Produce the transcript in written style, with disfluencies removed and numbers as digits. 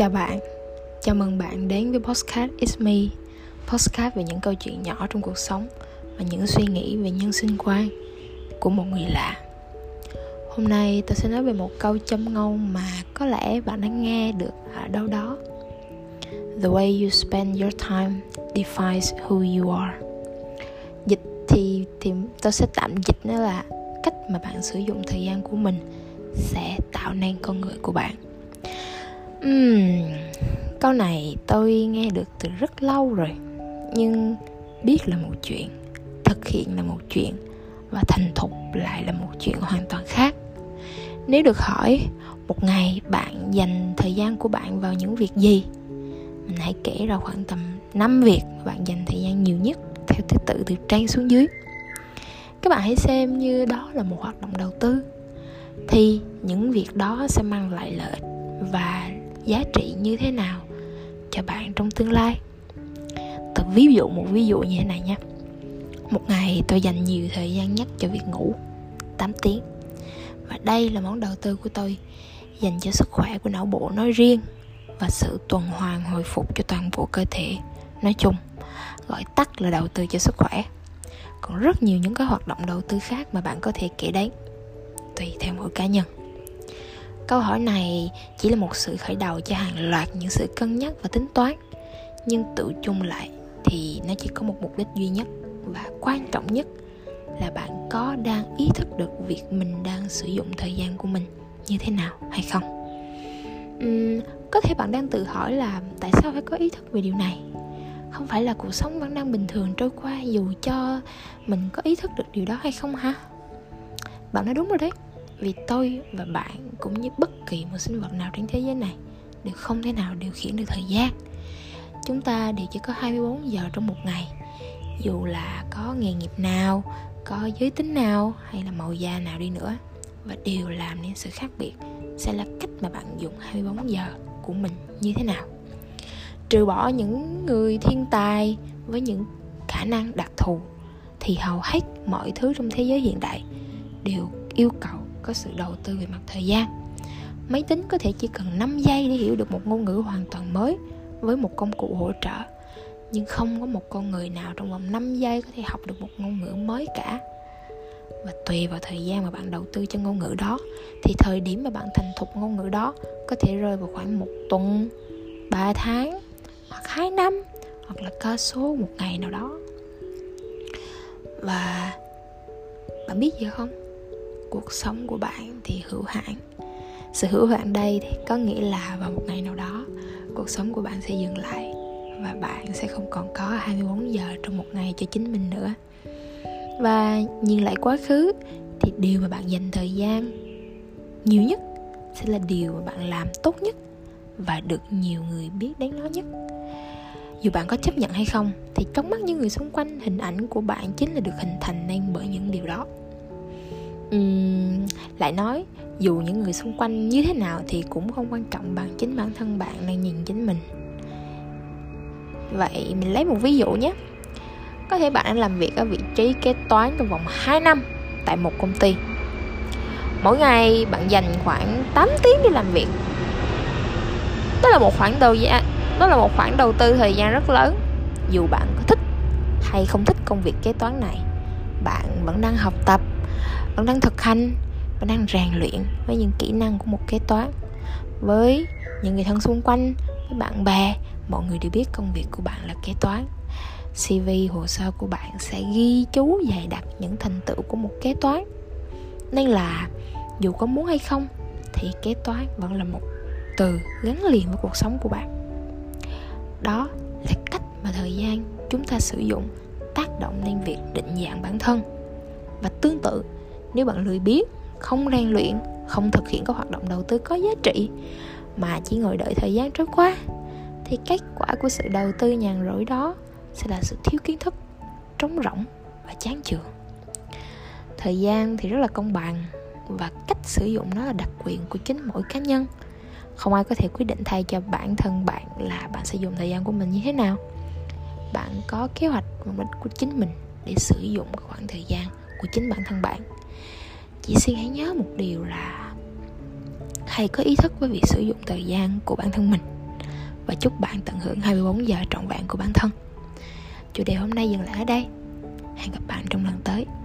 Chào bạn, chào mừng bạn đến với Podcast It's Me. Podcast về những câu chuyện nhỏ trong cuộc sống và những suy nghĩ về nhân sinh quan của một người lạ. Hôm nay tôi sẽ nói về một câu châm ngôn mà có lẽ bạn đã nghe được ở đâu đó. The way you spend your time defines who you are. Dịch thì tôi sẽ tạm dịch nó là cách mà bạn sử dụng thời gian của mình sẽ tạo nên con người của bạn. Câu này tôi nghe được từ rất lâu rồi. Nhưng biết là một chuyện, thực hiện là một chuyện, và thành thục lại là một chuyện hoàn toàn khác. Nếu được hỏi một ngày bạn dành thời gian của bạn vào những việc gì, mình hãy kể ra khoảng tầm 5 việc bạn dành thời gian nhiều nhất theo thứ tự từ trên xuống dưới. Các bạn hãy xem như đó là một hoạt động đầu tư, thì những việc đó sẽ mang lại lợi ích và giá trị như thế nào cho bạn trong tương lai. Tôi ví dụ như thế này nha. Một ngày tôi dành nhiều thời gian nhất cho việc ngủ 8 tiếng. Và đây là món đầu tư của tôi dành cho sức khỏe của não bộ nói riêng và sự tuần hoàn hồi phục cho toàn bộ cơ thể nói chung, gọi tắt là đầu tư cho sức khỏe. Còn rất nhiều những cái hoạt động đầu tư khác mà bạn có thể kể đến, tùy theo mỗi cá nhân. Câu hỏi này chỉ là một sự khởi đầu cho hàng loạt những sự cân nhắc và tính toán. Nhưng tự chung lại thì nó chỉ có một mục đích duy nhất và quan trọng nhất là bạn có đang ý thức được việc mình đang sử dụng thời gian của mình như thế nào hay không. Có thể bạn đang tự hỏi là tại sao phải có ý thức về điều này? Không phải là cuộc sống vẫn đang bình thường trôi qua dù cho mình có ý thức được điều đó hay không hả? Bạn nói đúng rồi đấy. Vì tôi và bạn cũng như bất kỳ một sinh vật nào trên thế giới này đều không thể nào điều khiển được thời gian. Chúng ta đều chỉ có 24 giờ trong một ngày. Dù là có nghề nghiệp nào, có giới tính nào hay là màu da nào đi nữa. Và điều làm nên sự khác biệt sẽ là cách mà bạn dùng 24 giờ của mình như thế nào. Trừ bỏ những người thiên tài với những khả năng đặc thù thì hầu hết mọi thứ trong thế giới hiện đại đều yêu cầu có sự đầu tư về mặt thời gian. Máy tính có thể chỉ cần 5 giây để hiểu được một ngôn ngữ hoàn toàn mới với một công cụ hỗ trợ, nhưng không có một con người nào trong vòng 5 giây có thể học được một ngôn ngữ mới cả. Và tùy vào thời gian mà bạn đầu tư cho ngôn ngữ đó thì thời điểm mà bạn thành thục ngôn ngữ đó có thể rơi vào khoảng 1 tuần, 3 tháng, hoặc 2 năm, hoặc là ca số một ngày nào đó. Và bạn biết gì không? Cuộc sống của bạn thì hữu hạn. Sự hữu hạn đây thì có nghĩa là vào một ngày nào đó, cuộc sống của bạn sẽ dừng lại và bạn sẽ không còn có 24 giờ trong một ngày cho chính mình nữa. Và nhìn lại quá khứ thì điều mà bạn dành thời gian nhiều nhất sẽ là điều mà bạn làm tốt nhất và được nhiều người biết đến nó nhất. Dù bạn có chấp nhận hay không thì trong mắt những người xung quanh, hình ảnh của bạn chính là được hình thành nên bởi những điều đó. Lại nói, dù những người xung quanh như thế nào thì cũng không quan trọng bằng chính bản thân bạn đang nhìn chính mình. Vậy mình lấy một ví dụ nhé. Có thể bạn đang làm việc ở vị trí kế toán trong vòng 2 năm tại một công ty. Mỗi ngày bạn dành khoảng 8 tiếng để làm việc. Đó là một khoản đầu tư thời gian rất lớn. Dù bạn có thích hay không thích công việc kế toán này, bạn vẫn đang học tập, bạn đang thực hành, bạn đang rèn luyện với những kỹ năng của một kế toán. Với những người thân xung quanh, với bạn bè, mọi người đều biết công việc của bạn là kế toán. CV, hồ sơ của bạn sẽ ghi chú dày đặc những thành tựu của một kế toán. Nên là dù có muốn hay không thì kế toán vẫn là một từ gắn liền với cuộc sống của bạn. Đó là cách mà thời gian chúng ta sử dụng tác động lên việc định dạng bản thân. Và tương tự, nếu bạn lười biếng, không rèn luyện, không thực hiện các hoạt động đầu tư có giá trị mà chỉ ngồi đợi thời gian trôi qua thì kết quả của sự đầu tư nhàn rỗi đó sẽ là sự thiếu kiến thức, trống rỗng và chán chường. Thời gian thì rất là công bằng và cách sử dụng nó là đặc quyền của chính mỗi cá nhân. Không ai có thể quyết định thay cho bản thân bạn là bạn sẽ dùng thời gian của mình như thế nào. Bạn có kế hoạch mục đích của chính mình để sử dụng khoảng thời gian của chính bản thân bạn. Chỉ xin hãy nhớ một điều là hãy có ý thức với việc sử dụng thời gian của bản thân mình. và chúc bạn tận hưởng 24 giờ trọn vẹn của bản thân. Chủ đề hôm nay dừng lại ở đây. Hẹn gặp bạn trong lần tới.